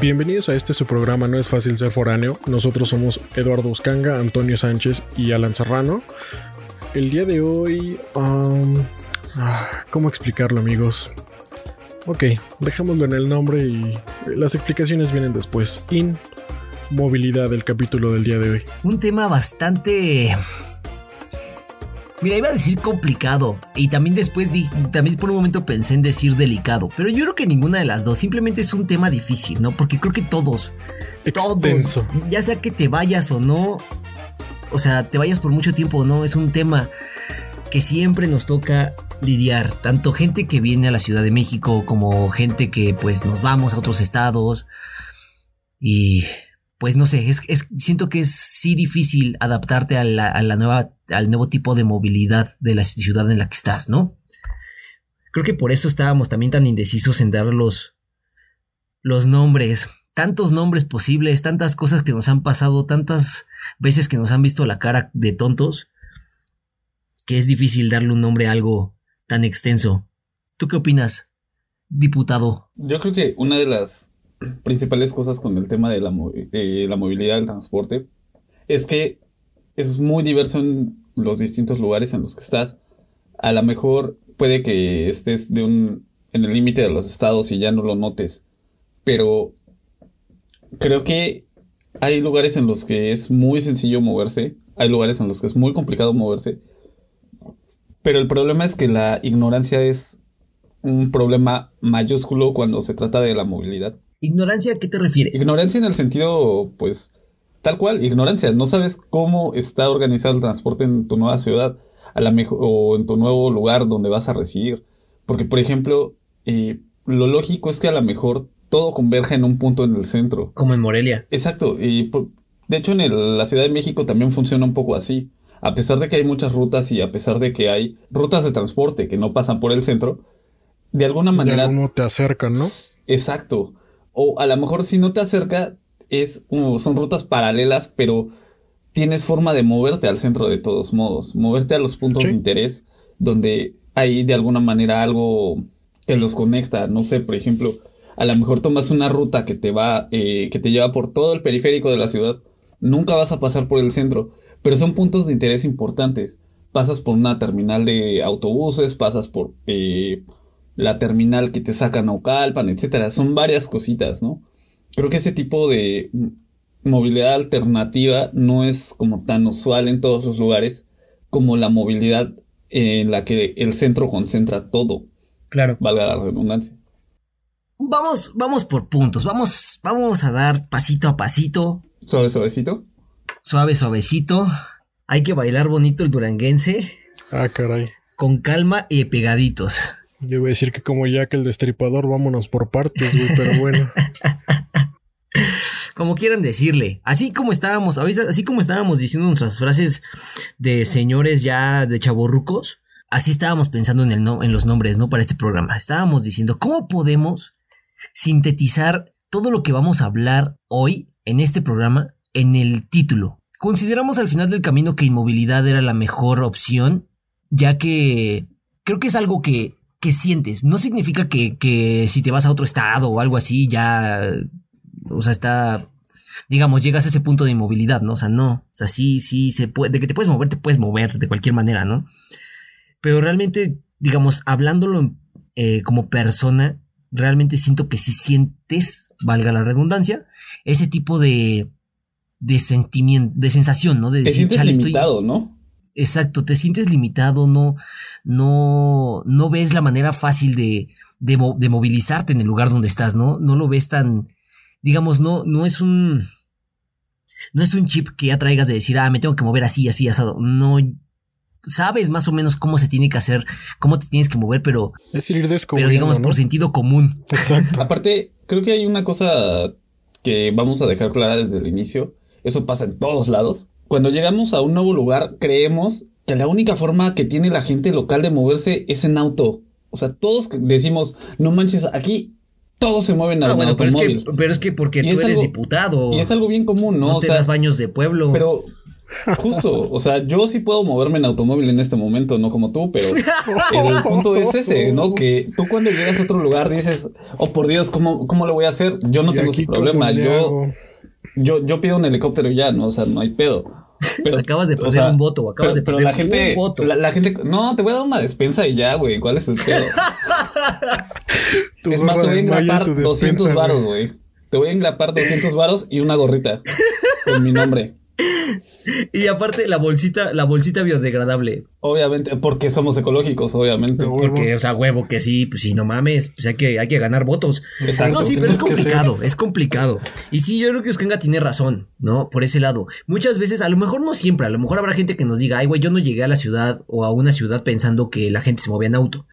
Bienvenidos a este su programa No es Fácil Ser Foráneo. Nosotros somos Eduardo Uscanga, Antonio Sánchez y Alan Serrano. El día de hoy... ¿cómo explicarlo, amigos? Ok, dejémoslo en el nombre y las explicaciones vienen después. Movilidad, el capítulo del día de hoy. Un tema bastante... Mira, iba a decir complicado y también después también por un momento pensé en decir delicado, pero yo creo que ninguna de las dos, simplemente es un tema difícil, ¿no? Porque creo que todos, extenso. Todos, ya sea que te vayas o no, o sea, te vayas por mucho tiempo o no, es un tema que siempre nos toca lidiar, tanto gente que viene a la Ciudad de México como gente que pues nos vamos a otros estados y... Pues no sé, siento que es sí difícil adaptarte al nuevo tipo de movilidad de la ciudad en la que estás, ¿no? Creo que por eso estábamos también tan indecisos en dar los nombres, tantos nombres posibles, tantas cosas que nos han pasado, tantas veces que nos han visto la cara de tontos, que es difícil darle un nombre a algo tan extenso. ¿Tú qué opinas, diputado? Yo creo que una de las principales cosas con el tema de la movilidad del transporte es que es muy diverso en los distintos lugares en los que estás. A lo mejor puede que estés en el límite de los estados y ya no lo notes, pero creo que hay lugares en los que es muy sencillo moverse, hay lugares en los que es muy complicado moverse, pero el problema es que la ignorancia es un problema mayúsculo cuando se trata de la movilidad. ¿Ignorancia a qué te refieres? Ignorancia en el sentido, pues, tal cual, ignorancia. No sabes cómo está organizado el transporte en tu nueva ciudad, a la mejor, o en tu nuevo lugar donde vas a residir. Porque, por ejemplo, lo lógico es que a lo mejor todo converja en un punto en el centro. Como en Morelia. Exacto. Y de hecho, en la Ciudad de México también funciona un poco así. A pesar de que hay muchas rutas y a pesar de que hay rutas de transporte que no pasan por el centro, de alguna manera... De alguno te acercan, ¿no? Exacto. O a lo mejor si no te acerca, son rutas paralelas, pero tienes forma de moverte al centro de todos modos. Moverte a los puntos, ¿sí?, de interés, donde hay de alguna manera algo que los conecta. No sé, por ejemplo, a lo mejor tomas una ruta que que te lleva por todo el periférico de la ciudad. Nunca vas a pasar por el centro, pero son puntos de interés importantes. Pasas por una terminal de autobuses, pasas por... la terminal que te saca Naucalpan, etcétera. Son varias cositas, ¿no? Creo que ese tipo de movilidad alternativa no es como tan usual en todos los lugares como la movilidad en la que el centro concentra todo. Claro. Valga la redundancia. Vamos por puntos. Vamos a dar pasito a pasito. Suave, suavecito. Suave, suavecito. Hay que bailar bonito el duranguense. Ah, caray. Con calma y pegaditos. Yo iba a decir que como Jack el Destripador, vámonos por partes, güey, pero bueno. Como quieran decirle. Así como estábamos, ahorita, así como estábamos diciendo nuestras frases de señores ya de chavorrucos, así estábamos pensando en los nombres, ¿no? Para este programa. Estábamos diciendo, ¿cómo podemos sintetizar todo lo que vamos a hablar hoy en este programa en el título? Consideramos al final del camino que inmovilidad era la mejor opción, ya que creo que es algo que sientes. No significa que si te vas a otro estado o algo así ya, o sea, está, digamos, llegas a ese punto de inmovilidad, ¿no? O sea, no, o sea, sí, se puede, de que te puedes mover de cualquier manera, ¿no? Pero realmente, digamos, hablándolo como persona, realmente siento que si sientes, valga la redundancia, ese tipo de sentimiento, de sensación, ¿no? De decir, te sientes chale, limitado, ¿no? Exacto, te sientes limitado, no ves la manera fácil de movilizarte en el lugar donde estás, ¿no? No lo ves tan, digamos, no es un chip que ya traigas de decir, me tengo que mover así, así, asado. No sabes más o menos cómo se tiene que hacer, cómo te tienes que mover, pero es ir descubriendo, pero digamos, ¿no?, por sentido común. Exacto. Aparte, creo que hay una cosa que vamos a dejar clara desde el inicio. Eso pasa en todos lados. Cuando llegamos a un nuevo lugar, creemos que la única forma que tiene la gente local de moverse es en auto. O sea, todos decimos, no manches, aquí todos se mueven a un automóvil. Pero es que porque tú eres diputado. Y es algo bien común, ¿no? No te das baños de pueblo. Pero Justo, o sea, yo sí puedo moverme en automóvil en este momento, no como tú, pero el punto es ese, ¿no? Que tú cuando llegas a otro lugar dices, oh, por Dios, ¿cómo lo voy a hacer? Yo no tengo ese problema, yo pido un helicóptero y ya, ¿no? O sea, no hay pedo. Pero, acabas de perder, o sea, un voto, acabas de perder un voto. La gente, no, te voy a dar una despensa y ya, güey, ¿cuál es el pedo? Es más, te voy a engrapar 200 varos, güey. Te voy a engrapar 200 varos y una gorrita con mi nombre. Y aparte la bolsita biodegradable. Obviamente, porque somos ecológicos, obviamente. Porque, o sea, huevo que sí, pues sí, no mames, pues hay que ganar votos. Exacto. No, sí, pero es complicado. Y sí, yo creo que Uscanga tiene razón, ¿no? Por ese lado. Muchas veces, a lo mejor no siempre, a lo mejor habrá gente que nos diga, ay, güey, yo no llegué a la ciudad o a una ciudad pensando que la gente se movía en auto.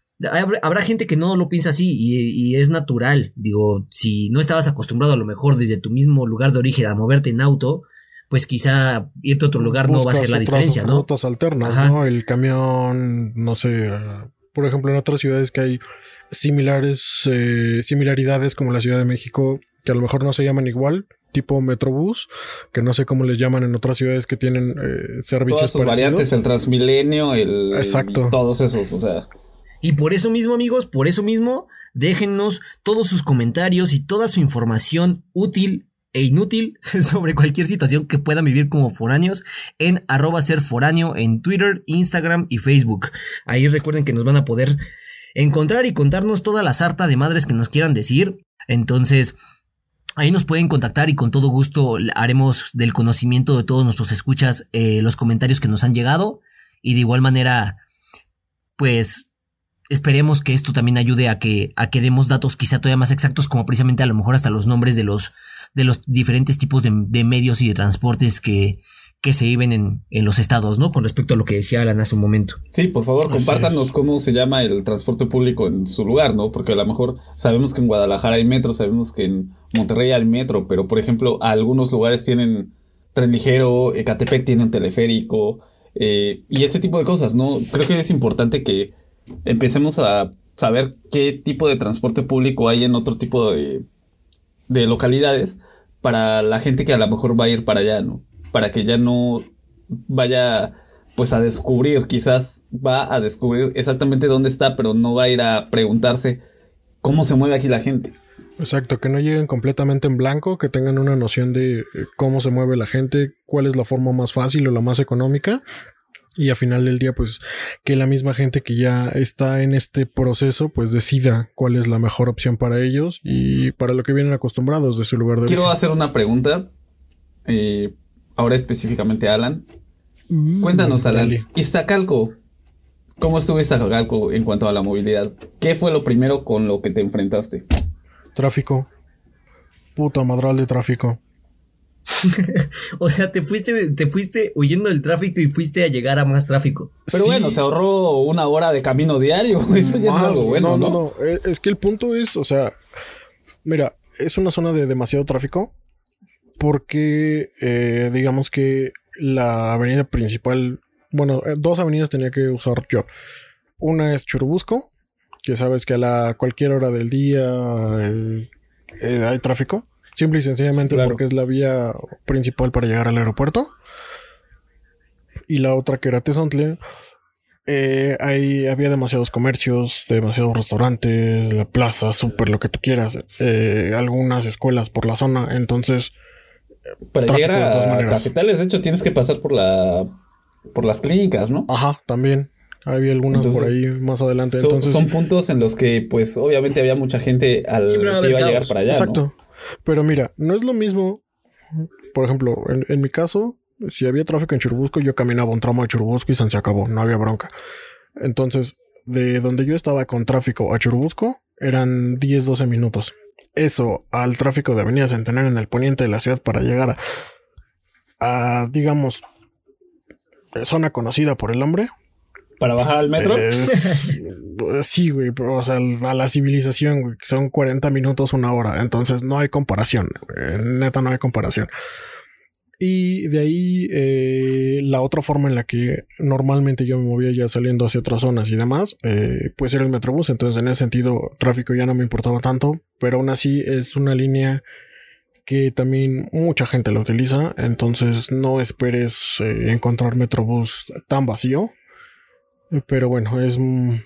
Habrá gente que no lo piensa así y es natural. Digo, si no estabas acostumbrado a lo mejor desde tu mismo lugar de origen a moverte en auto, pues quizá irte a otro lugar no va a ser la diferencia, ¿no? Rutas alternas, ajá, ¿no? El camión, no sé, por ejemplo, en otras ciudades que hay similaridades como la Ciudad de México, que a lo mejor no se llaman igual, tipo Metrobús, que no sé cómo les llaman en otras ciudades que tienen servicios todas sus parecidos. Variantes, el Transmilenio, exacto, todos esos, o sea. Y por eso mismo, amigos, déjennos todos sus comentarios y toda su información útil e inútil sobre cualquier situación que puedan vivir como foráneos en @serforáneo en Twitter, Instagram y Facebook. Ahí recuerden que nos van a poder encontrar y contarnos toda la sarta de madres que nos quieran decir. Entonces, ahí nos pueden contactar y con todo gusto haremos del conocimiento de todos nuestros escuchas los comentarios que nos han llegado. Y de igual manera, pues esperemos que esto también ayude a que demos datos quizá todavía más exactos, como precisamente a lo mejor hasta los nombres de los diferentes tipos de medios y de transportes que se viven en los estados, ¿no? Con respecto a lo que decía Alan hace un momento. Sí, por favor, compártanos cómo se llama el transporte público en su lugar, ¿no? Porque a lo mejor sabemos que en Guadalajara hay metro, sabemos que en Monterrey hay metro, pero por ejemplo, algunos lugares tienen tren ligero, Ecatepec tienen teleférico, y ese tipo de cosas, ¿no? Creo que es importante que empecemos a saber qué tipo de transporte público hay en otro tipo de localidades para la gente que a lo mejor va a ir para allá, ¿no? Para que ya no vaya pues a descubrir, quizás va a descubrir exactamente dónde está, pero no va a ir a preguntarse cómo se mueve aquí la gente. Exacto, que no lleguen completamente en blanco, que tengan una noción de cómo se mueve la gente, cuál es la forma más fácil o la más económica. Y al final del día, pues, que la misma gente que ya está en este proceso, pues, decida cuál es la mejor opción para ellos y para lo que vienen acostumbrados de su lugar de origen. Quiero hacer una pregunta, ahora específicamente a Alan. Cuéntanos, Alan, dale. Iztacalco, ¿cómo estuvo Iztacalco en cuanto a la movilidad? ¿Qué fue lo primero con lo que te enfrentaste? Tráfico. Puta madral de tráfico. O sea, te fuiste huyendo del tráfico y fuiste a llegar a más tráfico. Pero sí, bueno, se ahorró una hora de camino diario. Eso ya es algo bueno, ¿no? No, es que el punto es, o sea, mira, es una zona de demasiado tráfico porque digamos que la avenida principal, bueno, dos avenidas tenía que usar yo. Una es Churubusco, que sabes que a cualquier hora del día hay tráfico. Simple y sencillamente, claro, porque es la vía principal para llegar al aeropuerto. Y la otra, que era Tezontle, ahí había demasiados comercios, demasiados restaurantes, la plaza, súper, lo que tú quieras, algunas escuelas por la zona. Entonces, para llegar a capitales, de hecho, tienes que pasar por las clínicas, ¿no? Ajá, también. Había algunas por ahí más adelante. Son puntos en los que, pues, obviamente había mucha gente que iba a llegar para allá. Exacto. ¿No? Pero mira, no es lo mismo. Por ejemplo, en mi caso, si había tráfico en Churubusco, yo caminaba un tramo de Churubusco y se acabó, no había bronca. Entonces, de donde yo estaba con tráfico a Churubusco eran 10-12 minutos. Eso al tráfico de Avenida Centenario en el poniente de la ciudad para llegar a digamos, zona conocida por el hombre. ¿Para bajar al metro? Sí, güey, pero, o sea, a la civilización, güey, son 40 minutos, una hora. Entonces no hay comparación, neta no hay comparación. Y de ahí la otra forma en la que normalmente yo me movía ya saliendo hacia otras zonas y demás, pues era el Metrobús. Entonces en ese sentido tráfico ya no me importaba tanto, pero aún así es una línea que también mucha gente lo utiliza. Entonces no esperes encontrar Metrobús tan vacío. Pero bueno, es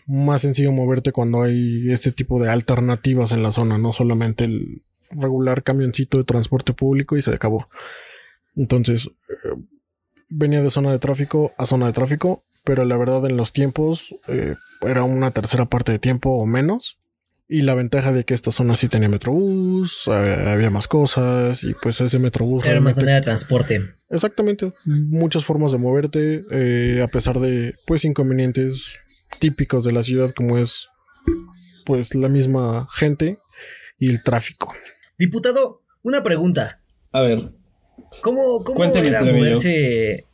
más sencillo moverte cuando hay este tipo de alternativas en la zona, no solamente el regular camioncito de transporte público y se acabó. Entonces venía de zona de tráfico a zona de tráfico, pero la verdad en los tiempos era una tercera parte de tiempo o menos. Y la ventaja de que esta zona sí tenía Metrobús, había más cosas y pues ese Metrobús... Era más manera de transporte. Exactamente, muchas formas de moverte, a pesar de pues inconvenientes típicos de la ciudad como es pues la misma gente y el tráfico. Diputado, una pregunta. A ver. ¿Cómo era moverse?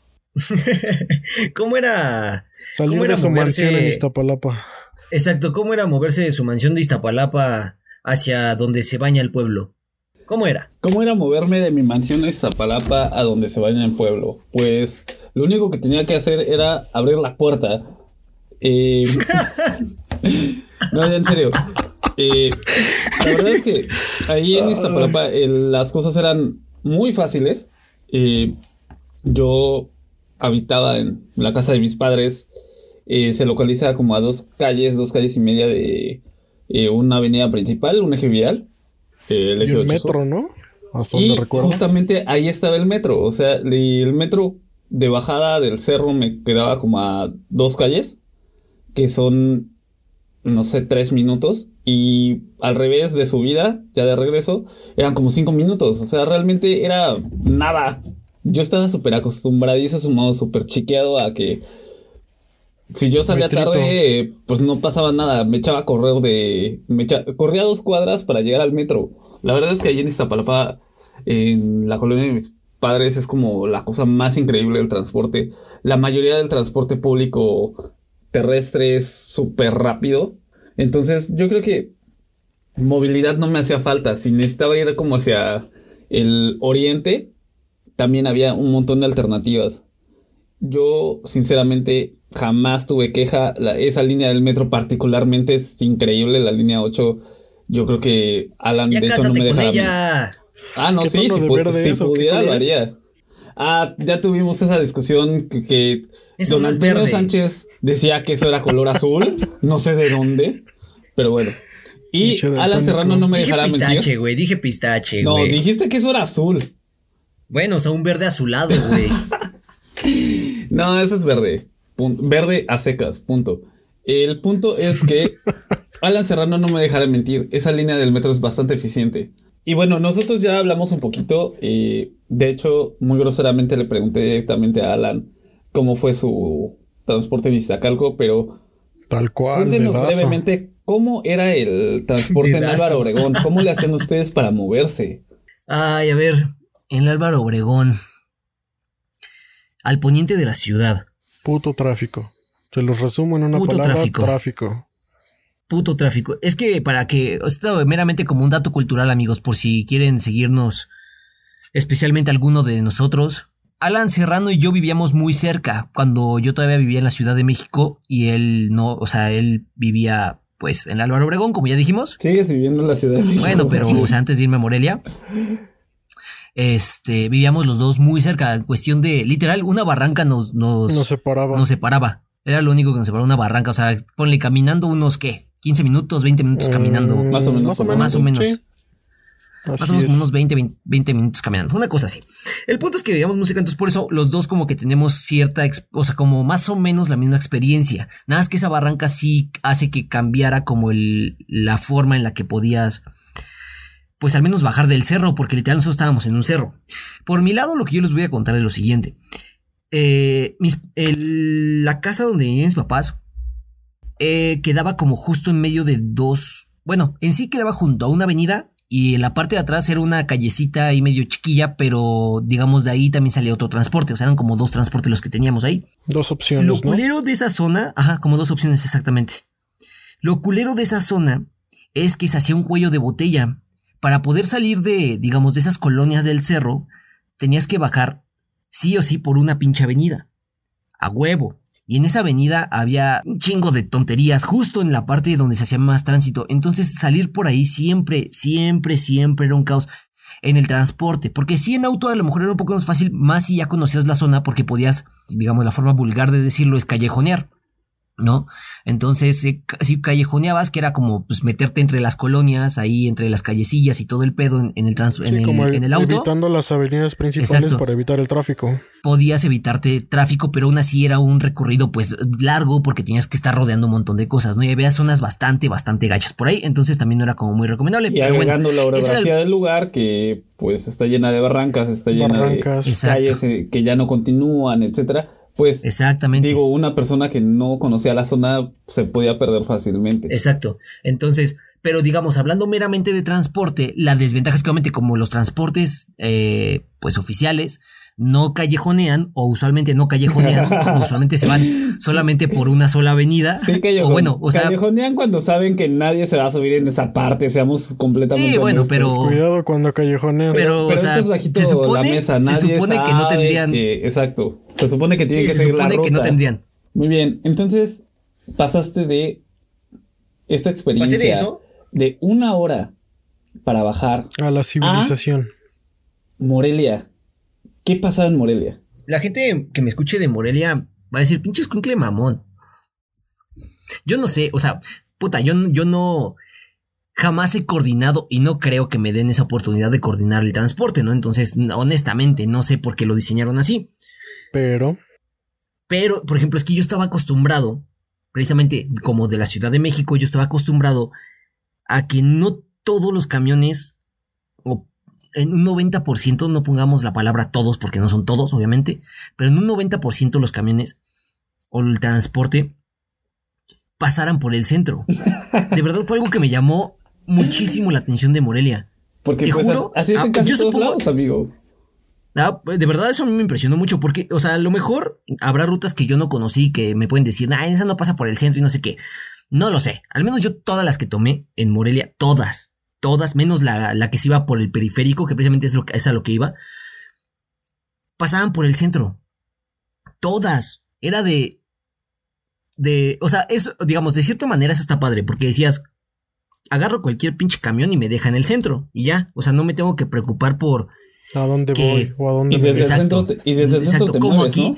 ¿Cómo era salir de su mansión en Iztapalapa? Exacto, ¿cómo era moverse de su mansión de Iztapalapa hacia donde se baña el pueblo? ¿Cómo era? ¿Cómo era moverme de mi mansión de Iztapalapa a donde se baña el pueblo? Pues lo único que tenía que hacer era abrir la puerta. No, en serio. La verdad es que ahí en Iztapalapa las cosas eran muy fáciles. Yo habitaba en la casa de mis padres. Se localiza como a dos calles y media de una avenida principal, un eje vial. El eje y el metro, ¿no? Hasta donde recuerdo. Justamente ahí estaba el metro. O sea, el metro de bajada del cerro me quedaba como a dos calles, que son, no sé, 3 minutos. Y al revés de subida, ya de regreso, eran como 5 minutos. O sea, realmente era nada. Yo estaba súper acostumbradísimo, súper chiqueado a que... Si yo salía tarde, pues no pasaba nada. Me echaba a correr corría 2 cuadras para llegar al metro. La verdad es que allí en Iztapalapa, en la colonia de mis padres, es como la cosa más increíble del transporte. La mayoría del transporte público terrestre es súper rápido. Entonces, yo creo que movilidad no me hacía falta. Si necesitaba ir como hacia el oriente, también había un montón de alternativas. Yo, sinceramente... jamás tuve queja. Esa línea del metro particularmente es increíble. La línea 8, yo creo que Alan ya de eso no me deja. Ah, no, sí, si pudiera lo haría. Ah, ya tuvimos esa discusión que don Antonio Sánchez decía que eso era color azul. No sé de dónde, pero bueno. Y Alan Serrano no me dejará mentir. Dije pistache, güey. No, dijiste que eso era azul. Bueno, o sea, un verde azulado, güey. No, eso es verde. Verde a secas, punto. El punto es que Alan Serrano no me dejará mentir. Esa línea del metro es bastante eficiente. Y bueno, nosotros ya hablamos un poquito. De hecho, muy groseramente le pregunté directamente a Alan cómo fue su transporte en Iztacalco, pero tal cual. Cuéntenos brevemente cómo era el transporte en Álvaro Obregón. ¿Cómo le hacían ustedes para moverse? Ay, a ver, en Álvaro Obregón, al poniente de la ciudad. Puto tráfico. Se los resumo en una palabra, tráfico. Puto tráfico. Es que para que... Esto meramente como un dato cultural, amigos, por si quieren seguirnos, especialmente alguno de nosotros. Alan Serrano y yo vivíamos muy cerca cuando yo todavía vivía en la Ciudad de México y él no... O sea, él vivía pues en Álvaro Obregón, como ya dijimos. Sigues viviendo en la Ciudad de México. Bueno, pero o sea, antes de irme a Morelia... vivíamos los dos muy cerca, en cuestión de, literal, una barranca nos separaba. Era lo único que nos separaba, una barranca. O sea, ponle caminando unos, ¿qué? 15 minutos, 20 minutos caminando. Más o menos. Sí. Más o menos unos 20 minutos caminando. Una cosa así. El punto es que vivíamos muy cerca, entonces por eso los dos como que tenemos cierta, o sea, como más o menos la misma experiencia. Nada más que esa barranca sí hace que cambiara como la forma en la que podías... pues al menos bajar del cerro, porque literal nosotros estábamos en un cerro. Por mi lado, lo que yo les voy a contar es lo siguiente. La casa donde vivían mis papás quedaba como justo en medio de dos... Bueno, en sí quedaba junto a una avenida y en la parte de atrás era una callecita ahí medio chiquilla, pero digamos de ahí también salía otro transporte. O sea, eran como 2 transportes los que teníamos ahí. 2 opciones, ¿no? Lo culero de esa zona... Ajá, como 2 opciones exactamente. Lo culero de esa zona es que se hacía un cuello de botella... Para poder salir de, digamos, de esas colonias del cerro, tenías que bajar sí o sí por una pinche avenida. A huevo. Y en esa avenida había un chingo de tonterías justo en la parte donde se hacía más tránsito. Entonces salir por ahí siempre era un caos. en el transporte, porque sí, en auto a lo mejor era un poco más fácil, más si ya conocías la zona, porque podías, digamos, la forma vulgar de decirlo es callejonear, ¿no? Entonces, si callejoneabas, que era como pues meterte entre las colonias, ahí entre las callecillas y todo el pedo en el auto. Evitando las avenidas principales. Exacto. Para evitar el tráfico. Podías evitarte tráfico, pero aún así era un recorrido pues largo porque tenías que estar rodeando un montón de cosas, ¿no? Y había zonas bastante gachas por ahí, entonces también no era como muy recomendable. Y pero agregando bueno, la orografía del lugar que pues está llena de barrancas, está llena de calles que ya no continúan, etcétera. Pues, exactamente. Digo, una persona que no conocía la zona se podía perder fácilmente. Exacto. Entonces, pero digamos, hablando meramente de transporte, la desventaja es que obviamente como los transportes pues oficiales no callejonean o usualmente no callejonean, usualmente se van solamente por una sola avenida. Sí, o bueno, o sea, callejonean cuando saben que nadie se va a subir en esa parte, seamos completamente sí, bueno, honestos. Pero cuidado cuando callejonean. Pero o sea, esto es bajito se supone, la mesa, nadie se supone que no tendrían exacto. Se supone que tienen sí, que seguir la ruta. Se supone que no tendrían. Muy bien, entonces pasaste de esta experiencia de, eso, de una hora para bajar a la civilización. A Morelia. ¿Qué pasaba en Morelia? La gente que me escuche de Morelia va a decir, pinche escuincle mamón. Yo no sé, o sea, puta, yo no... Jamás he coordinado y no creo que me den esa oportunidad de coordinar el transporte, ¿no? Entonces, honestamente, no sé por qué lo diseñaron así. Pero, por ejemplo, es que yo estaba acostumbrado, precisamente como de la Ciudad de México, yo estaba acostumbrado a que no todos los camiones... En un 90%, no pongamos la palabra todos porque no son todos, obviamente, pero en un 90% los camiones o el transporte pasaran por el centro. De verdad fue algo que me llamó muchísimo la atención de Morelia. Porque te pues, juro, así es en casi yo todos lados, amigo. De verdad eso a mí me impresionó mucho porque, o sea, a lo mejor habrá rutas que yo no conocí que me pueden decir, nah, esa no pasa por el centro y no sé qué. No lo sé, al menos yo todas las que tomé en Morelia, todas, menos la que se iba por el periférico, que precisamente es a lo que iba, pasaban por el centro. Todas. Era de o sea, eso, digamos, de cierta manera eso está padre, porque decías, agarro cualquier pinche camión y me deja en el centro, y ya. O sea, no me tengo que preocupar por... ¿A dónde voy? ¿O a dónde voy? Exacto. Y desde el centro te mueves, aquí, ¿no?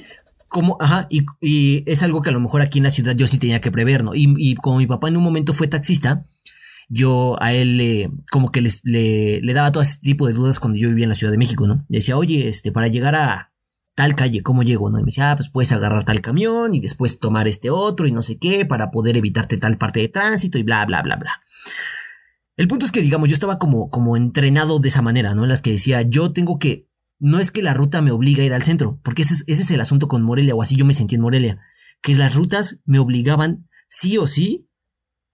Como, ajá, y es algo que a lo mejor aquí en la ciudad yo sí tenía que prever, ¿no? Y como mi papá en un momento fue taxista... Yo a él como que le daba todo ese tipo de dudas cuando yo vivía en la Ciudad de México, ¿no? Le decía, oye, para llegar a tal calle, ¿cómo llego? ¿No? Y me decía, pues puedes agarrar tal camión y después tomar este otro y no sé qué para poder evitarte tal parte de tránsito y bla, bla, bla, bla. El punto es que, digamos, yo estaba como entrenado de esa manera, ¿no? En las que decía, yo tengo que... No es que la ruta me obliga a ir al centro, porque ese es el asunto con Morelia, o así yo me sentí en Morelia, que las rutas me obligaban sí o sí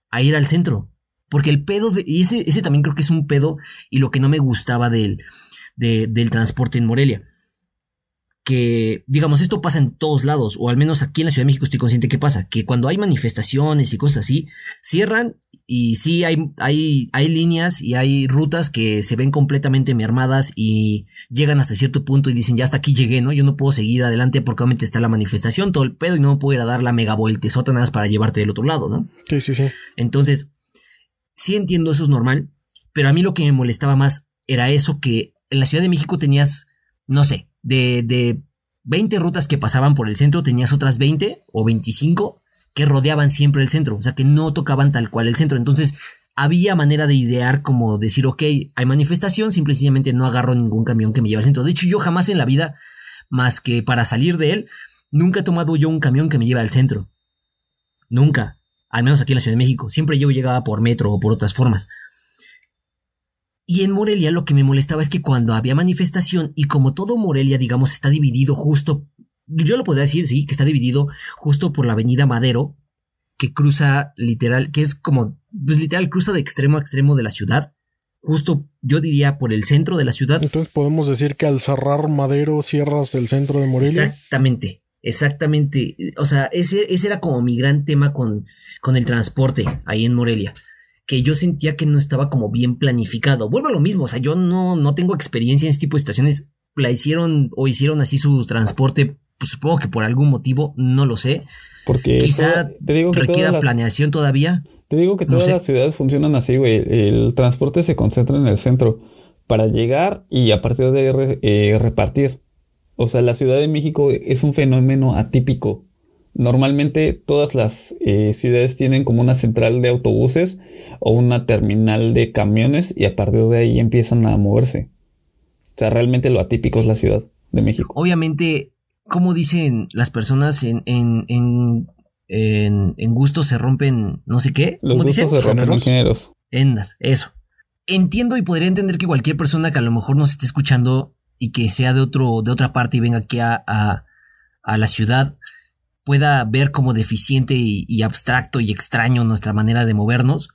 a ir al centro. Porque el pedo, y ese también creo que es un pedo, y lo que no me gustaba del transporte en Morelia. Que, digamos, esto pasa en todos lados, o al menos aquí en la Ciudad de México estoy consciente que pasa. Que cuando hay manifestaciones y cosas así, cierran, y sí hay líneas y hay rutas que se ven completamente mermadas y llegan hasta cierto punto y dicen, ya hasta aquí llegué, ¿no? Yo no puedo seguir adelante porque obviamente está la manifestación, todo el pedo, y no me puedo ir a dar la mega vueltesota nada más para llevarte del otro lado, ¿no? Sí. Entonces... Sí entiendo, eso es normal, pero a mí lo que me molestaba más era eso, que en la Ciudad de México tenías, no sé, de 20 rutas que pasaban por el centro, tenías otras 20 o 25 que rodeaban siempre el centro, o sea, que no tocaban tal cual el centro. Entonces había manera de idear como decir, ok, hay manifestación, simple y sencillamente no agarro ningún camión que me lleve al centro. De hecho, yo jamás en la vida, más que para salir de él, nunca he tomado yo un camión que me lleve al centro. Nunca. Al menos aquí en la Ciudad de México. Siempre yo llegaba por metro o por otras formas. Y en Morelia lo que me molestaba es que cuando había manifestación, y como todo Morelia, digamos, está dividido justo... Yo lo podría decir, sí, que está dividido justo por la avenida Madero, que cruza literal... Que es como... Pues literal, cruza de extremo a extremo de la ciudad. Justo, yo diría, por el centro de la ciudad. Entonces, ¿podemos decir que al cerrar Madero cierras el centro de Morelia? Exactamente, o sea, ese era como mi gran tema con el transporte ahí en Morelia, que yo sentía que no estaba como bien planificado. Vuelvo a lo mismo, o sea, yo no tengo experiencia en este tipo de situaciones. La hicieron o hicieron así su transporte, pues, supongo que por algún motivo, no lo sé. Porque quizá requiera planeación todavía. Te digo que todas las ciudades funcionan así, güey, el transporte se concentra en el centro. para llegar y a partir de ahí repartir. O sea, la Ciudad de México es un fenómeno atípico. Normalmente todas las ciudades tienen como una central de autobuses o una terminal de camiones y a partir de ahí empiezan a moverse. O sea, realmente lo atípico es la Ciudad de México. Obviamente, como dicen las personas en gustos se rompen no sé qué. Los gustos se rompen los géneros. Endas, eso. Entiendo y podría entender que cualquier persona que a lo mejor nos esté escuchando y que sea de otra parte y venga aquí a la ciudad pueda ver como deficiente y abstracto y extraño nuestra manera de movernos.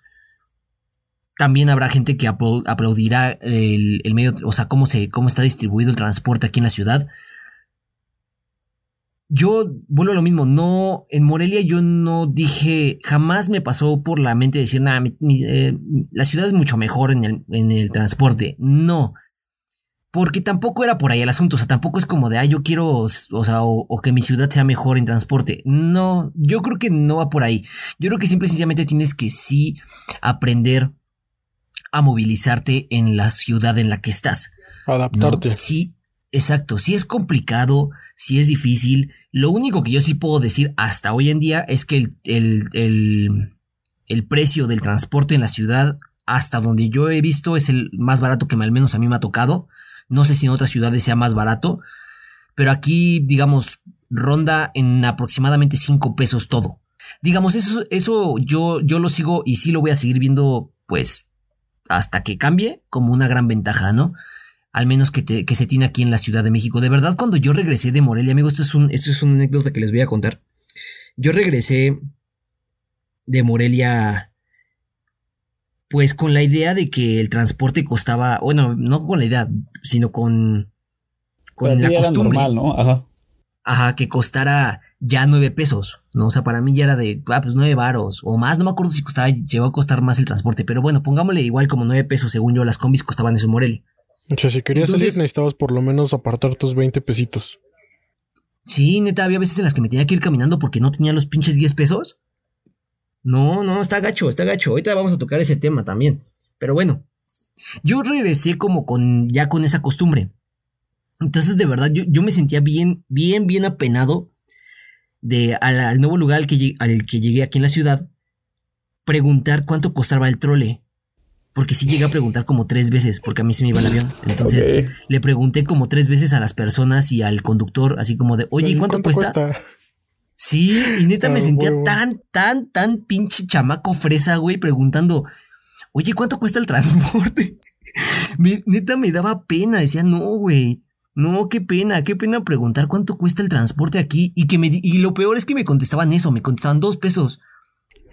También habrá gente que aplaudirá el medio, o sea, cómo está distribuido el transporte aquí en la ciudad. Yo vuelvo a lo mismo, no, en Morelia yo no dije, jamás me pasó por la mente decir, nada, la ciudad es mucho mejor en el transporte. No. Porque tampoco era por ahí el asunto, o sea, tampoco es como de, yo quiero, o que mi ciudad sea mejor en transporte. No, yo creo que no va por ahí. Yo creo que simple y sencillamente tienes que sí aprender a movilizarte en la ciudad en la que estás. Adaptarte. ¿No? Sí, exacto. Sí es complicado, sí es difícil. Lo único que yo sí puedo decir hasta hoy en día es que el precio del transporte en la ciudad, hasta donde yo he visto, es el más barato que al menos a mí me ha tocado. No sé si en otras ciudades sea más barato, pero aquí, digamos, ronda en aproximadamente 5 pesos todo. Digamos, eso yo lo sigo y sí lo voy a seguir viendo, pues, hasta que cambie, como una gran ventaja, ¿no? Al menos que se tiene aquí en la Ciudad de México. De verdad, cuando yo regresé de Morelia, amigos, esto es una anécdota que les voy a contar. Yo regresé de Morelia, pues con la idea de que el transporte costaba, bueno, no con la idea, sino con la costumbre. Normal, ¿no? Ajá, que costara ya 9 pesos, ¿no? O sea, para mí ya era de, pues 9 varos o más, no me acuerdo si costaba, llegó a costar más el transporte, pero bueno, pongámosle igual como 9 pesos, según yo, las combis costaban eso en Morelia. O sea, si querías salir necesitabas por lo menos apartar tus 20 pesitos. Sí, neta, había veces en las que me tenía que ir caminando porque no tenía los pinches 10 pesos. No, está gacho. Ahorita vamos a tocar ese tema también. Pero bueno, yo regresé como ya con esa costumbre. Entonces, de verdad, yo me sentía bien apenado al nuevo lugar al que llegué aquí en la ciudad, preguntar cuánto costaba el trole. Porque sí llegué a preguntar como 3 veces, porque a mí se me iba el avión. Entonces, okay, le pregunté como 3 veces a las personas y al conductor, así como de, oye, ¿cuánto cuesta? Sí, y neta me sentía tan pinche chamaco fresa, güey, preguntando, oye, ¿cuánto cuesta el transporte? Neta me daba pena, decía, no, güey, no, qué pena preguntar cuánto cuesta el transporte aquí. Y lo peor es que me contestaban eso, me contestaban 2 pesos.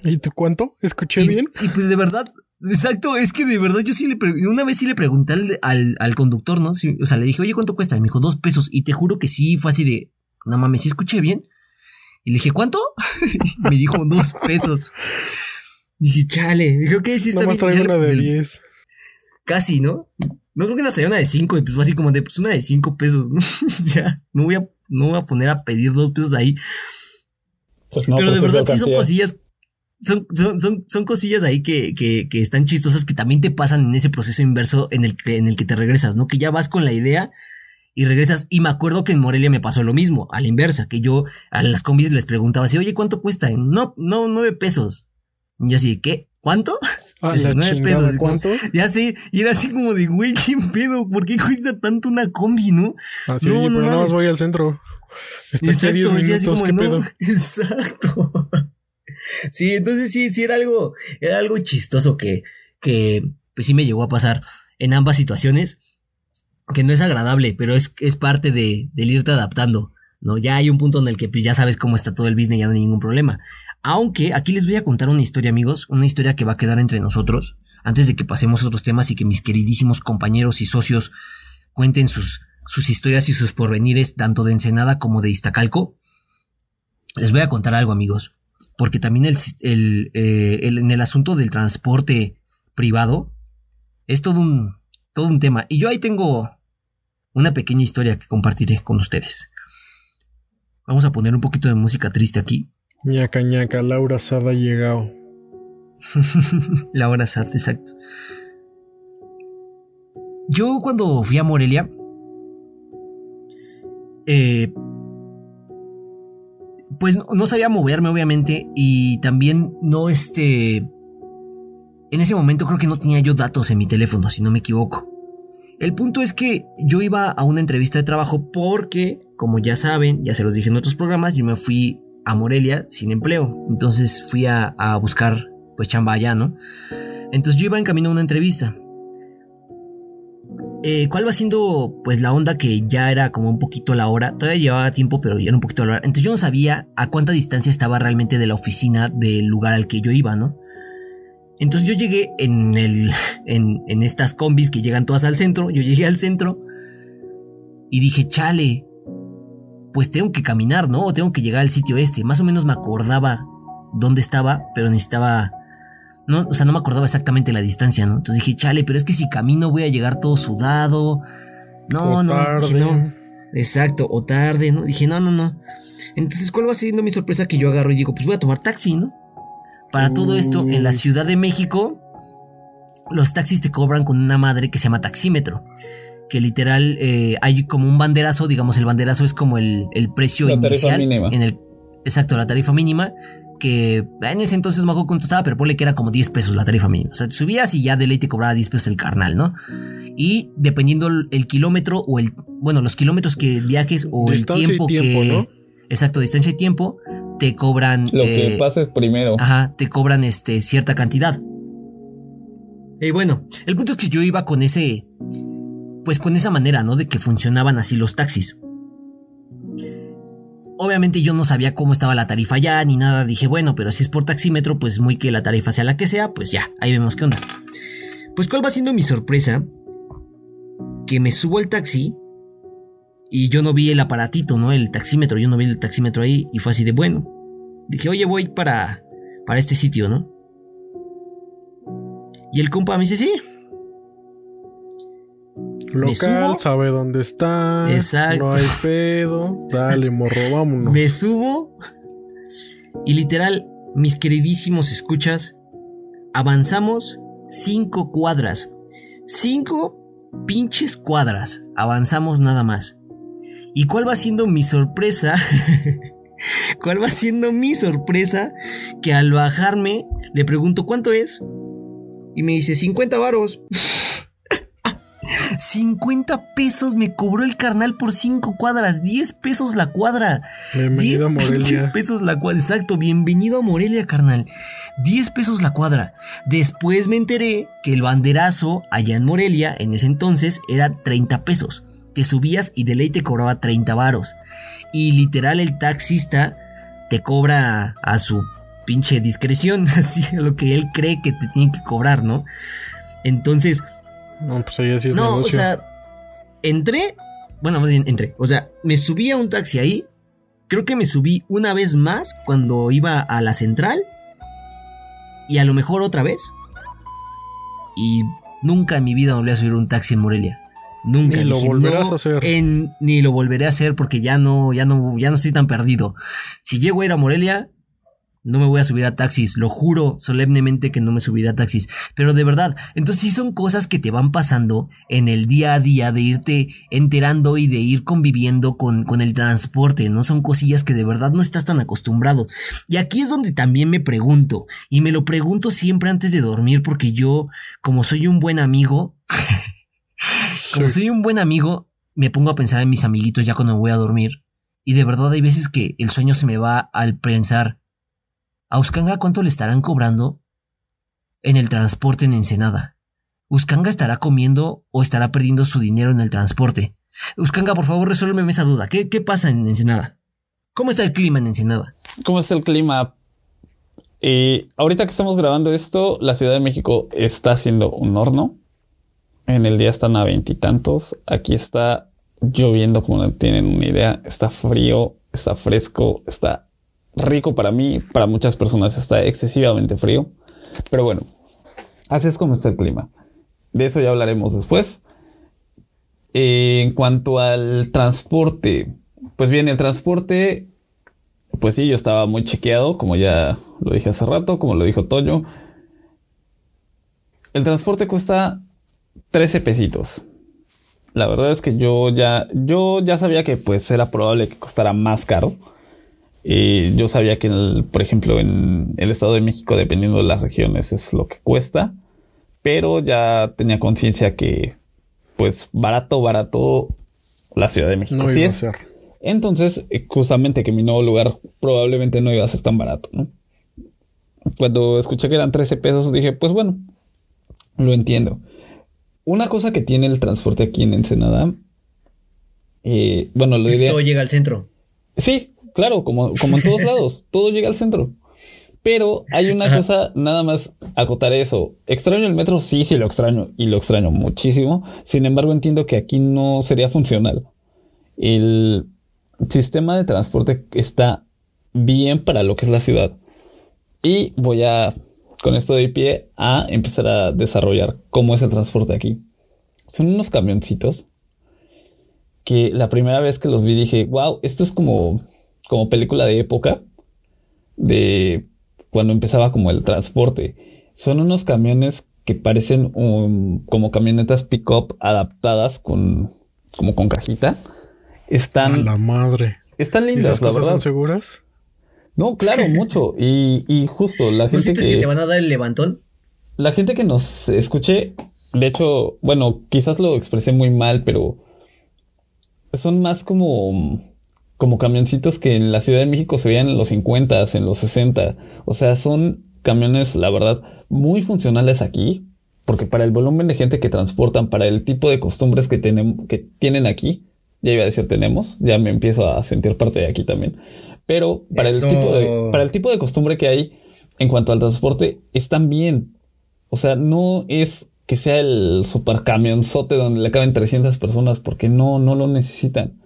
¿Y tú cuánto? ¿Escuché bien? Y pues de verdad, exacto, es que de verdad yo sí una vez sí le pregunté al conductor, ¿no? Sí, o sea, le dije, oye, ¿cuánto cuesta? Y me dijo, 2 pesos, y te juro que sí, fue así de, no mames, ¿sí escuché bien? Y le dije, ¿cuánto? Me dijo 2 pesos. Y dije, chale. Dije, ok, sí está bien. Nomás trae una de 10. Casi, ¿no? No creo que nos traía una de 5. Y pues fue así como de, pues una de 5 pesos. Ya, no voy a poner a pedir 2 pesos ahí. Pues no, pero de verdad sí son cosillas. Son cosillas ahí que están chistosas, que también te pasan en ese proceso inverso en el que te regresas, ¿no? Que ya vas con la idea y regresas, y me acuerdo que en Morelia me pasó lo mismo, a la inversa, que yo a las combis les preguntaba así, oye, ¿cuánto cuesta? No, 9 pesos. Y yo así, ¿qué? ¿Cuánto? Ah, la 9 pesos. ¿Cuánto? Ya sé, y era así como de, güey, ¿qué pedo? ¿Por qué cuesta tanto una combi, no? Ah, sí, no, pero nada más voy al centro. Está aquí a 10 minutos, ¿qué pedo? Exacto. Sí, entonces sí, era algo chistoso que pues sí me llegó a pasar en ambas situaciones. Que no es agradable, pero es parte del irte adaptando, ¿no? Ya hay un punto en el que ya sabes cómo está todo el business, ya no hay ningún problema. Aunque aquí les voy a contar una historia, amigos, una historia que va a quedar entre nosotros, antes de que pasemos a otros temas y que mis queridísimos compañeros y socios cuenten sus historias y sus porvenires, tanto de Ensenada como de Iztacalco. Les voy a contar algo, amigos, porque también en el asunto del transporte privado es todo un tema. Y yo ahí tengo una pequeña historia que compartiré con ustedes. Vamos a poner un poquito de música triste aquí. Ñaca, ñaca, Laura Sad ha llegado. Laura Sad, exacto. Yo cuando fui a Morelia, pues no sabía moverme, obviamente, y también no en ese momento creo que no tenía yo datos en mi teléfono, si no me equivoco. El punto es que yo iba a una entrevista de trabajo porque, como ya saben, ya se los dije en otros programas, yo me fui a Morelia sin empleo. Entonces fui a buscar pues chamba allá, ¿no? Entonces yo iba en camino a una entrevista. ¿Cuál va siendo pues la onda? Que ya era como un poquito la hora, todavía llevaba tiempo, pero ya era un poquito la hora. Entonces yo no sabía a cuánta distancia estaba realmente de la oficina del lugar al que yo iba, ¿no? Entonces yo llegué en estas combis que llegan todas al centro. Yo llegué al centro y dije, chale, pues tengo que caminar, ¿no? O tengo que llegar al sitio este. Más o menos me acordaba dónde estaba, pero necesitaba... No, o sea, no me acordaba exactamente la distancia, ¿no? Entonces dije, chale, pero es que si camino voy a llegar todo sudado. No, tarde. Dije, no. Exacto, o tarde, ¿no? Dije, no. Entonces, ¿cuál va siendo mi sorpresa? Que yo agarro y digo, pues voy a tomar taxi, ¿no? Para todo esto, en la Ciudad de México, los taxis te cobran con una madre que se llama taxímetro. Que literal, hay como un banderazo, digamos, el banderazo es como el precio inicial. Exacto, la tarifa mínima, que en ese entonces no me acuerdo cuánto estaba, pero ponle que era como 10 pesos la tarifa mínima. O sea, te subías y ya de ley te cobraba 10 pesos el carnal, ¿no? Y dependiendo el kilómetro o los kilómetros que viajes o distancia, el tiempo, ¿no? Exacto, distancia y tiempo, te cobran... Lo que pases primero. Ajá, te cobran cierta cantidad. Y bueno, el punto es que yo iba con ese... Pues con esa manera, ¿no? De que funcionaban así los taxis. Obviamente yo no sabía cómo estaba la tarifa ya, ni nada. Dije, bueno, pero si es por taxímetro, pues muy que la tarifa sea la que sea, pues ya, ahí vemos qué onda. Pues cuál va siendo mi sorpresa, que me subo al taxi... Y yo no vi el aparatito, ¿no? El taxímetro, yo no vi el taxímetro ahí. Y fue así de, bueno, dije, oye, voy para este sitio, ¿no? Y el compa me dice, sí. Local, sabe dónde está. Exacto. No hay pedo. Dale, morro, vámonos. Me subo. Y literal, mis queridísimos escuchas, avanzamos 5 cuadras. 5 pinches cuadras. Avanzamos nada más. ¿Y cuál va siendo mi sorpresa? ¿Cuál va siendo mi sorpresa? Que al bajarme le pregunto, ¿cuánto es? Y me dice, 50 varos. 50 pesos me cobró el carnal por 5 cuadras. 10 pesos la cuadra. Bienvenido a Morelia. 10 pesos la cuadra. Exacto, bienvenido a Morelia, carnal. 10 pesos la cuadra. Después me enteré que el banderazo allá en Morelia, en ese entonces, era 30 pesos. Te subías y de ley te cobraba 30 varos. Y literal el taxista te cobra a su pinche discreción, así lo que él cree que te tiene que cobrar, ¿no? Entonces, no, pues ahí así es negocio. O sea, entré. O sea, me subí a un taxi ahí. Creo que me subí una vez más cuando iba a la central. Y a lo mejor otra vez. Y nunca en mi vida volví a subir un taxi en Morelia. Nunca. Ni lo volverás a hacer. Ni lo volveré a hacer porque ya no estoy tan perdido. Si llego a ir a Morelia, no me voy a subir a taxis. Lo juro solemnemente que no me subiré a taxis. Pero de verdad, entonces sí son cosas que te van pasando en el día a día, de irte enterando y de ir conviviendo con el transporte, ¿no? Son cosillas que de verdad no estás tan acostumbrado. Y aquí es donde también me pregunto, y me lo pregunto siempre antes de dormir, porque yo, como soy un buen amigo... Como soy un buen amigo, me pongo a pensar en mis amiguitos ya cuando me voy a dormir. Y de verdad hay veces que el sueño se me va al pensar, ¿a Uscanga cuánto le estarán cobrando en el transporte en Ensenada? ¿Uscanga estará comiendo o estará perdiendo su dinero en el transporte? Uscanga, por favor, resuélveme esa duda. ¿Qué pasa en Ensenada? ¿Cómo está el clima en Ensenada? ¿Cómo está el clima? Ahorita que estamos grabando esto, la Ciudad de México está haciendo un horno. En el día están a 20 y tantos. Aquí está lloviendo, como no tienen una idea. Está frío, está fresco, está rico para mí. Para muchas personas está excesivamente frío. Pero bueno, así es como está el clima. De eso ya hablaremos después. En cuanto al transporte, pues bien, el transporte, pues sí, yo estaba muy chequeado, como ya lo dije hace rato, como lo dijo Toño. El transporte cuesta 13 pesitos. La verdad es que yo ya sabía que pues era probable que costara más caro. Yo sabía que, por ejemplo, en el Estado de México, dependiendo de las regiones, es lo que cuesta. Pero ya tenía conciencia que, pues, barato, la Ciudad de México no sí iba es. A ser. Entonces, justamente que mi nuevo lugar probablemente no iba a ser tan barato, ¿no? Cuando escuché que eran 13 pesos, dije, pues bueno, lo entiendo. Una cosa que tiene el transporte aquí en Ensenada... bueno, lo idea... todo llega al centro. Sí, claro, como en todos lados. Todo llega al centro. Pero hay una cosa, nada más acotar eso. ¿Extraño el metro? Sí, lo extraño. Y lo extraño muchísimo. Sin embargo, entiendo que aquí no sería funcional. El sistema de transporte está bien para lo que es la ciudad. Y voy a... con esto de pie a empezar a desarrollar cómo es el transporte aquí. Son unos camioncitos que la primera vez que los vi dije, wow, esto es como película de época de cuando empezaba como el transporte. Son unos camiones que parecen como camionetas pick-up adaptadas con cajita. Están... ¡a la madre! Están lindas, ¿y esas cosas, la verdad, son seguras? No, claro, mucho. Y justo la gente... ¿No sientes que te van a dar el levantón? La gente que nos escuche... De hecho, bueno, quizás lo expresé muy mal, pero... son más como camioncitos que en la Ciudad de México se veían en los 50s, en los 60. O sea, son camiones, la verdad, muy funcionales aquí. Porque para el volumen de gente que transportan, para el tipo de costumbres que tienen aquí... Ya iba a decir tenemos. Ya me empiezo a sentir parte de aquí también. Pero para el tipo de costumbre que hay en cuanto al transporte, están bien. O sea, no es que sea el supercamionzote donde le caben 300 personas, porque no lo necesitan.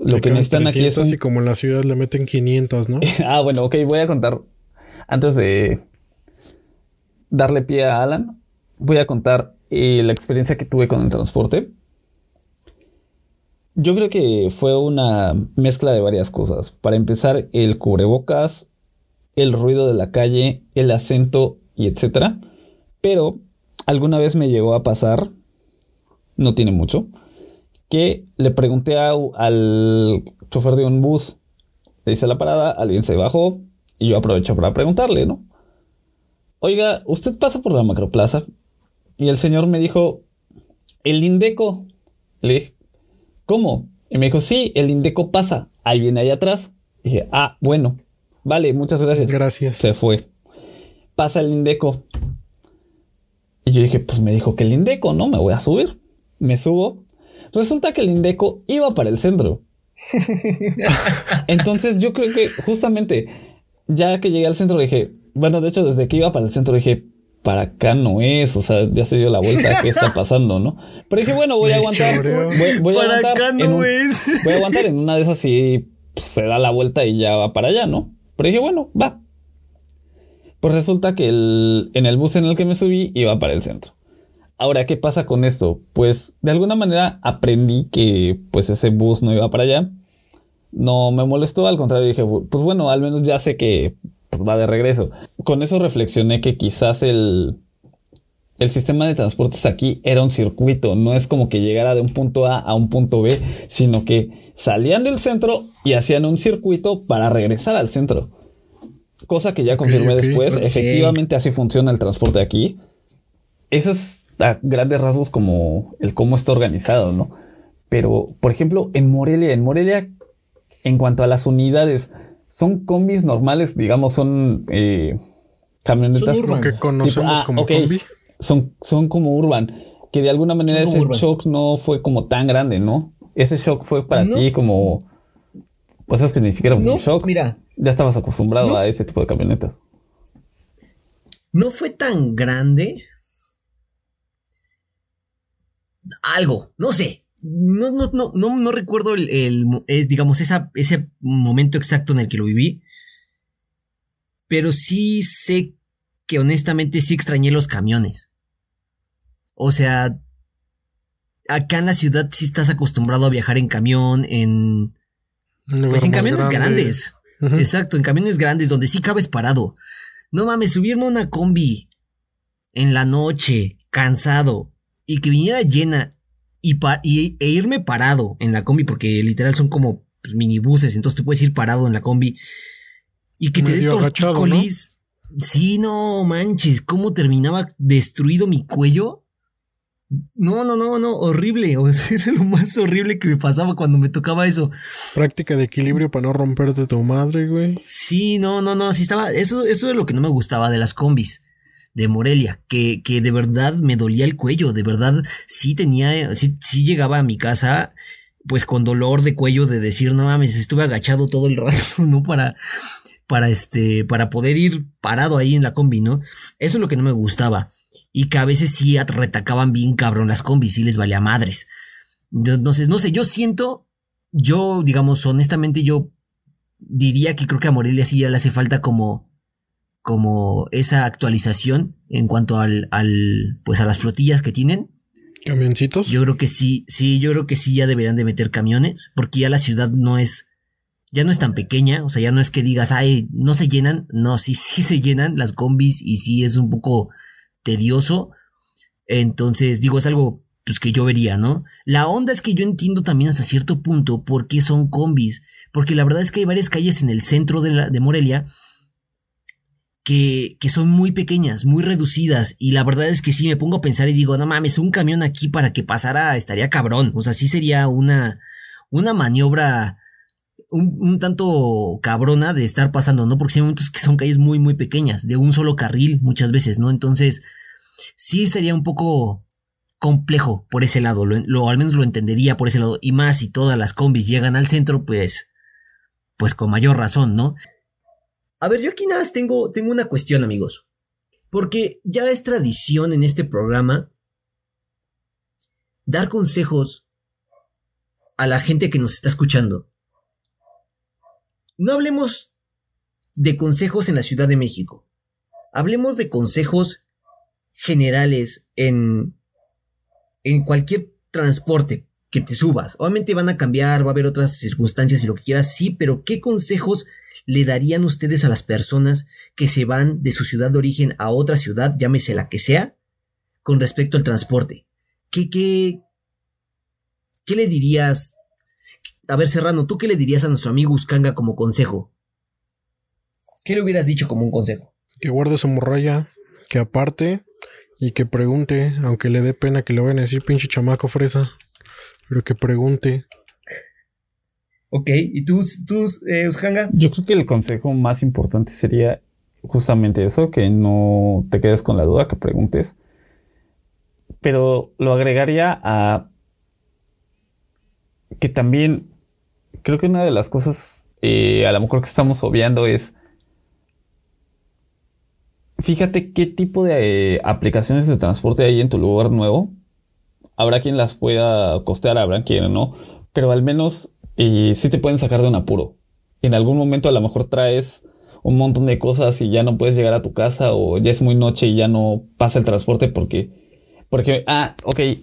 Lo que necesitan aquí es... Y como en la ciudad le meten 500, ¿no? Ah, bueno, ok, voy a contar. Antes de darle pie a Alan, voy a contar la experiencia que tuve con el transporte. Yo creo que fue una mezcla de varias cosas. Para empezar, el cubrebocas, el ruido de la calle, el acento y etcétera. Pero alguna vez me llegó a pasar, no tiene mucho, que le pregunté al chofer de un bus. Le hice la parada, alguien se bajó y yo aprovecho para preguntarle, ¿no? Oiga, ¿usted pasa por la Macroplaza? Y el señor me dijo, el Indeco. Le dije, ¿cómo? Y me dijo, sí, el Indeco pasa. Ahí viene ahí atrás. Y dije, ah, bueno. Vale, muchas gracias. Gracias. Se fue. Pasa el Indeco. Y yo dije, pues me dijo que el Indeco, ¿no? Me voy a subir. Me subo. Resulta que el Indeco iba para el centro. Entonces yo creo que justamente ya que llegué al centro dije, bueno, de hecho desde que iba para el centro dije, para acá no es, o sea, ya se dio la vuelta, ¿qué está pasando, no? Pero dije, bueno, voy a aguantar. Voy a para aguantar acá no es. Voy a aguantar en una de esas y pues, se da la vuelta y ya va para allá, ¿no? Pero dije, bueno, va. Pues resulta que en el bus en el que me subí iba para el centro. Ahora, ¿qué pasa con esto? Pues, de alguna manera aprendí que pues ese bus no iba para allá. No me molestó, al contrario, dije, pues bueno, al menos ya sé que... va de regreso. Con eso reflexioné que quizás el sistema de transportes aquí era un circuito. No es como que llegara de un punto A a un punto B, sino que salían del centro y hacían un circuito para regresar al centro. Cosa que ya confirmé después. Okay. Efectivamente así funciona el transporte aquí. Eso es a grandes rasgos como el cómo está organizado, ¿no? Pero, por ejemplo, en Morelia, en cuanto a las unidades... son combis normales, digamos, son camionetas. Son lo que conocemos tipo, como combi. Son como urban, que de alguna manera ese urban. Shock no fue como tan grande, ¿no? Ese shock fue para ti como... Pues es que ni siquiera fue un shock. Mira, ya estabas acostumbrado a ese tipo de camionetas. No fue tan grande. Algo, no sé. No recuerdo digamos, ese momento exacto en el que lo viví. Pero sí sé que honestamente sí extrañé los camiones. O sea, acá en la ciudad sí estás acostumbrado a viajar en camión, pues en camiones grandes. Uh-huh. Exacto, en camiones grandes donde sí cabes parado. No mames, subirme a una combi en la noche, cansado, y que viniera llena... e irme parado en la combi, porque literal son como pues, minibuses, entonces te puedes ir parado en la combi y que medio te dé tortícolis. ¿No? Sí, no manches, cómo terminaba destruido mi cuello. No, horrible. O sea, era lo más horrible que me pasaba cuando me tocaba eso. Práctica de equilibrio para no romperte tu madre, güey. Sí, no, sí estaba. Eso es lo que no me gustaba de las combis de Morelia, que de verdad me dolía el cuello, de verdad sí llegaba a mi casa pues con dolor de cuello de decir, no mames, estuve agachado todo el rato, ¿no? Para poder ir parado ahí en la combi, ¿no? Eso es lo que no me gustaba. Y que a veces sí retacaban bien cabrón las combis, sí les valía madres. Entonces, no sé, digamos, honestamente, yo diría que creo que a Morelia sí ya le hace falta como esa actualización en cuanto pues a las flotillas que tienen. ¿Camioncitos? Yo creo que sí, yo creo que sí ya deberían de meter camiones, porque ya la ciudad ya no es tan pequeña, o sea, ya no es que digas, ay, no se llenan, no, sí se llenan las combis y sí es un poco tedioso. Entonces, digo, es algo pues que yo vería, ¿no? La onda es que yo entiendo también hasta cierto punto por qué son combis, porque la verdad es que hay varias calles en el centro de Morelia que son muy pequeñas, muy reducidas, y la verdad es que sí me pongo a pensar y digo, no mames, un camión aquí para que pasara estaría cabrón, o sea, sí sería una maniobra un tanto cabrona de estar pasando, ¿no? Porque hay momentos que son calles muy, muy pequeñas, de un solo carril muchas veces, ¿no? Entonces, sí sería un poco complejo por ese lado, al menos lo entendería por ese lado, y más si todas las combis llegan al centro, pues con mayor razón, ¿no? A ver, yo aquí nada más tengo una cuestión, amigos, porque ya es tradición en este programa dar consejos a la gente que nos está escuchando. No hablemos de consejos en la Ciudad de México. Hablemos de consejos generales en cualquier transporte que te subas. Obviamente van a cambiar, va a haber otras circunstancias y lo que quieras, sí, pero ¿qué consejos le darían ustedes a las personas que se van de su ciudad de origen a otra ciudad, llámese la que sea, con respecto al transporte? ¿Qué le dirías? A ver, Serrano, ¿tú qué le dirías a nuestro amigo Uscanga como consejo? ¿Qué le hubieras dicho como un consejo? Que guarde su morralla, que aparte y que pregunte, aunque le dé pena que le vayan a decir pinche chamaco fresa, pero que pregunte. Ok, ¿y tú, Uscanga? Yo creo que el consejo más importante sería justamente eso, que no te quedes con la duda, que preguntes. Pero lo agregaría a que también creo que una de las cosas a lo mejor que estamos obviando es, fíjate qué tipo de aplicaciones de transporte hay en tu lugar nuevo. Habrá quien las pueda costear, habrá quien no, pero al menos sí te pueden sacar de un apuro. En algún momento a lo mejor traes un montón de cosas y ya no puedes llegar a tu casa, o ya es muy noche y ya no pasa el transporte porque ok,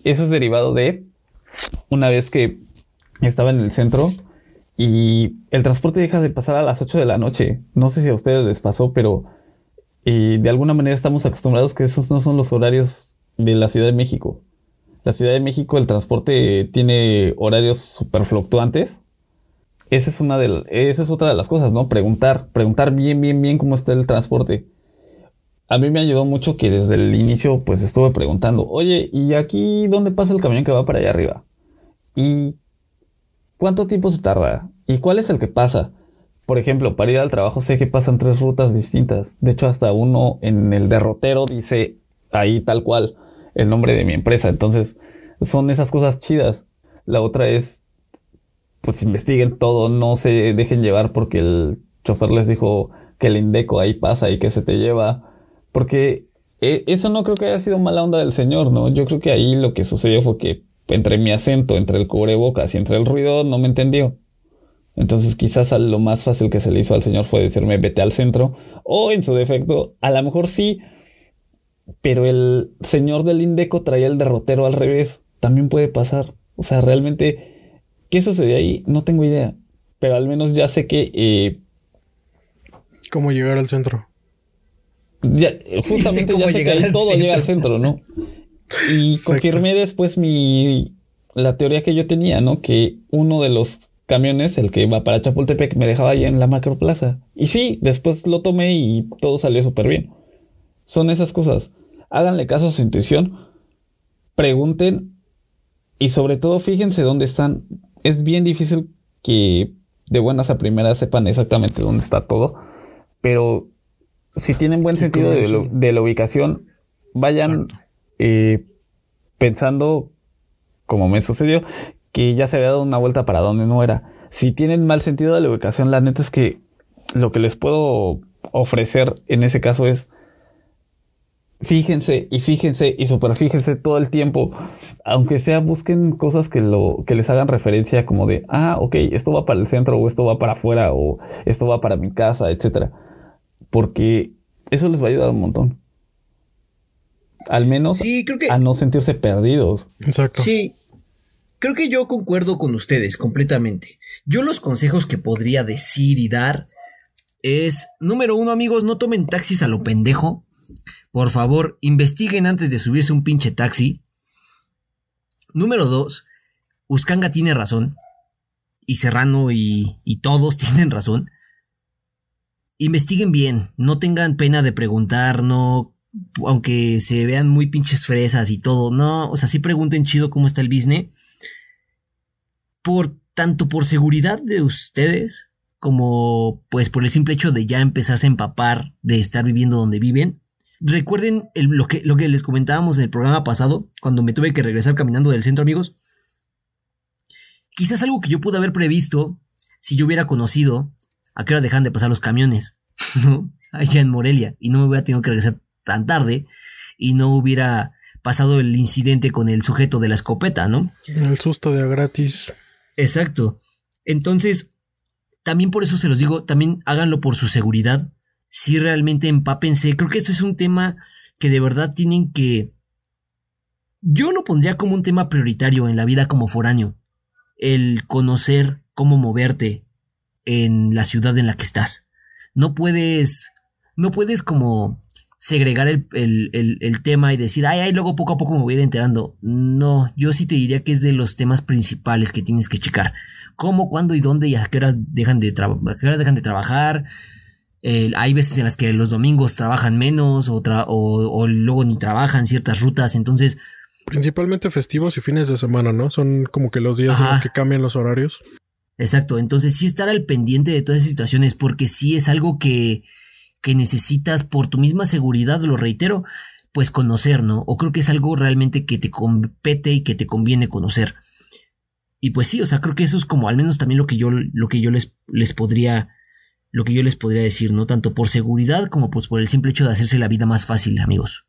eso es derivado de una vez que estaba en el centro y el transporte deja de pasar a las 8 de la noche. No sé si a ustedes les pasó, pero de alguna manera estamos acostumbrados que esos no son los horarios de la Ciudad de México. La Ciudad de México, el transporte tiene horarios súper fluctuantes. Esa es otra de las cosas, ¿no? Preguntar bien cómo está el transporte. A mí me ayudó mucho que desde el inicio pues estuve preguntando, oye, ¿y aquí dónde pasa el camión que va para allá arriba? ¿Y cuánto tiempo se tarda? ¿Y cuál es el que pasa? Por ejemplo, para ir al trabajo sé que pasan 3 rutas distintas. De hecho, hasta uno en el derrotero dice ahí tal cual el nombre de mi empresa. Entonces, son esas cosas chidas. La otra es, pues investiguen todo. No se dejen llevar porque el chofer les dijo que el Indeco ahí pasa y que se te lleva. Porque eso no creo que haya sido mala onda del señor, ¿no? Yo creo que ahí lo que sucedió fue que entre mi acento, entre el cubrebocas y entre el ruido, no me entendió. Entonces quizás lo más fácil que se le hizo al señor fue decirme vete al centro, o en su defecto, a lo mejor sí, pero el señor del Indeco traía el derrotero al revés. También puede pasar. O sea, realmente, ¿qué sucedió ahí? No tengo idea. Pero al menos ya sé que ¿cómo llegar al centro? Ya, justamente ya sé que todo llega al centro, ¿no? Y confirmé después mi la teoría que yo tenía, ¿no? Que uno de los camiones, el que va para Chapultepec, me dejaba ahí en la Macroplaza. Y sí, después lo tomé y todo salió súper bien. Son esas cosas. Háganle caso a su intuición. Pregunten. Y sobre todo, fíjense dónde están. Es bien difícil que de buenas a primeras sepan exactamente dónde está todo. Pero si tienen buen sentido de la ubicación, vayan pensando, como me sucedió, que ya se había dado una vuelta para donde no era. Si tienen mal sentido de la ubicación, la neta es que lo que les puedo ofrecer en ese caso es fíjense y superfíjense todo el tiempo. Aunque sea, busquen cosas que les hagan referencia como de, ah, ok, esto va para el centro, o esto va para afuera, o esto va para mi casa, etcétera. Porque eso les va a ayudar un montón. Al menos sí, creo que... a no sentirse perdidos. Exacto. Sí, creo que yo concuerdo con ustedes completamente. Yo los consejos que podría decir y dar es, número uno, amigos, no tomen taxis a lo pendejo. Por favor, investiguen antes de subirse un pinche taxi. Número dos, Uscanga tiene razón. Y Serrano y todos tienen razón. Investiguen bien, no tengan pena de preguntar, no, aunque se vean muy pinches fresas y todo, no, o sea, sí pregunten chido cómo está el business, tanto por seguridad de ustedes, como pues por el simple hecho de ya empezarse a empapar, de estar viviendo donde viven. Recuerden lo que les comentábamos en el programa pasado, cuando me tuve que regresar caminando del centro, amigos. Quizás algo que yo pude haber previsto, si yo hubiera conocido ¿a qué hora dejan de pasar los camiones? ¿No? Allá en Morelia. Y no me hubiera tenido que regresar tan tarde. Y no hubiera pasado el incidente con el sujeto de la escopeta, ¿no? El susto de a gratis. Exacto. Entonces, también por eso se los digo, también háganlo por su seguridad. Sí, realmente empápense. Creo que eso es un tema que de verdad tienen que... Yo lo pondría como un tema prioritario en la vida como foráneo. El conocer cómo moverte en la ciudad en la que estás. No puedes como segregar el tema y decir, ay, luego poco a poco me voy a ir enterando. No, yo sí te diría que es de los temas principales que tienes que checar. Cómo, cuándo y dónde y a qué hora dejan de trabajar. Hay veces en las que los domingos trabajan menos o luego ni trabajan ciertas rutas, entonces... Principalmente festivos y fines de semana, ¿no? Son como que los días en los que cambian los horarios. Exacto, entonces sí estar al pendiente de todas esas situaciones, porque sí es algo que necesitas por tu misma seguridad, lo reitero, pues conocer, ¿no? O creo que es algo realmente que te compete y que te conviene conocer. Y pues sí, o sea, creo que eso es como al menos también lo que yo les podría decir, ¿no? Tanto por seguridad como pues por el simple hecho de hacerse la vida más fácil, amigos.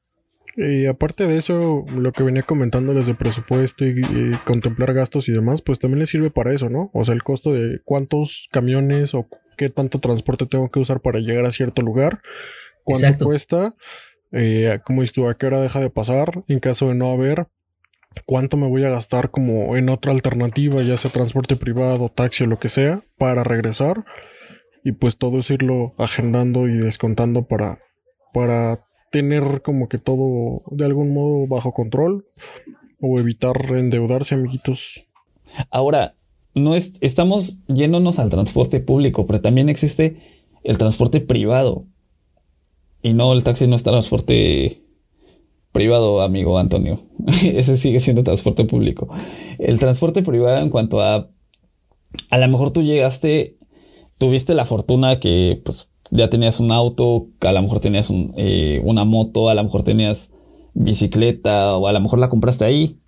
Y aparte de eso, lo que venía comentándoles de presupuesto y contemplar gastos y demás, pues también les sirve para eso, ¿no? O sea, el costo de cuántos camiones o qué tanto transporte tengo que usar para llegar a cierto lugar, cuánto Exacto. cuesta, como dices tú, a qué hora deja de pasar, en caso de no haber, cuánto me voy a gastar como en otra alternativa, ya sea transporte privado, taxi o lo que sea, para regresar, y pues todo es irlo agendando y descontando para tener como que todo de algún modo bajo control o evitar endeudarse, amiguitos. Ahora, estamos yéndonos al transporte público, pero también existe el transporte privado. Y no, el taxi no es transporte privado, amigo Antonio. Ese sigue siendo transporte público. El transporte privado en cuanto a lo mejor tú llegaste, tuviste la fortuna que pues ya tenías un auto, a lo mejor tenías una moto, a lo mejor tenías bicicleta, o a lo mejor la compraste ahí,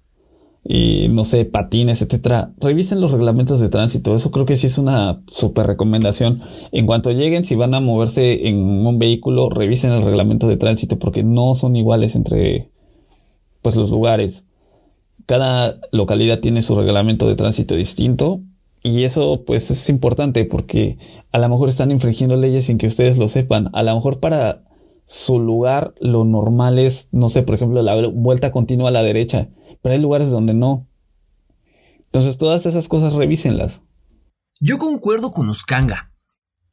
y no sé, patines, etcétera. Revisen los reglamentos de tránsito, eso creo que sí es una súper recomendación. En cuanto lleguen, si van a moverse en un vehículo, revisen el reglamento de tránsito, porque no son iguales entre pues los lugares. Cada localidad tiene su reglamento de tránsito distinto. Y eso pues es importante porque a lo mejor están infringiendo leyes sin que ustedes lo sepan. A lo mejor para su lugar lo normal es, no sé, por ejemplo, la vuelta continua a la derecha. Pero hay lugares donde no. Entonces todas esas cosas revísenlas. Yo concuerdo con Uscanga.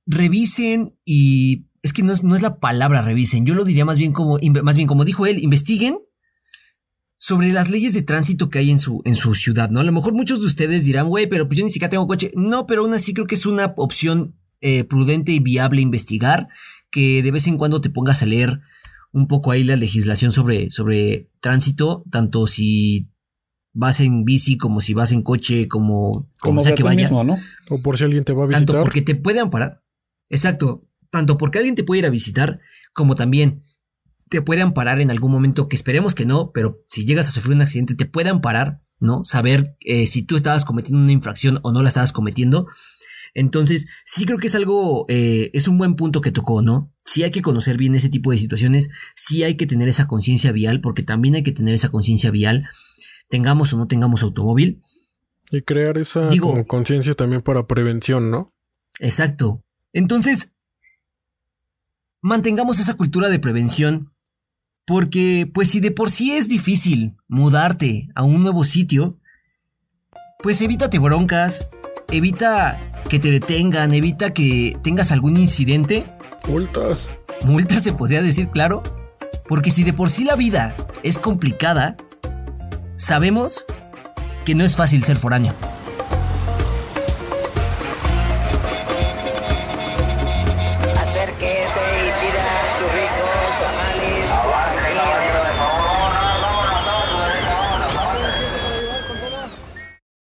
Revisen y... Es que no es la palabra revisen. Yo lo diría más bien como dijo él, investiguen. sobre las leyes de tránsito que hay en su ciudad, ¿no? A lo mejor muchos de ustedes dirán, güey, pero pues yo ni siquiera tengo coche. No, pero aún así creo que es una opción prudente y viable investigar, que de vez en cuando te pongas a leer un poco ahí la legislación sobre tránsito, tanto si vas en bici como si vas en coche, como sea que vayas. Mismo, ¿no? O por si alguien te va a visitar. Tanto porque te puede amparar. Exacto. Tanto porque alguien te puede ir a visitar, como también te puedan parar en algún momento, que esperemos que no, pero si llegas a sufrir un accidente, te puedan parar, ¿no? Saber si tú estabas cometiendo una infracción o no la estabas cometiendo. Entonces, sí creo que es algo, es un buen punto que tocó, ¿no? Sí hay que conocer bien ese tipo de situaciones, sí hay que tener esa conciencia vial, porque también hay que tener esa conciencia vial, tengamos o no tengamos automóvil. Y crear esa conciencia también para prevención, ¿no? Exacto. Entonces, mantengamos esa cultura de prevención. Porque, pues, si de por sí es difícil mudarte a un nuevo sitio, pues evítate broncas, evita que te detengan, evita que tengas algún incidente. Multas. Multas se podría decir, claro. Porque si de por sí la vida es complicada, sabemos que no es fácil ser foráneo.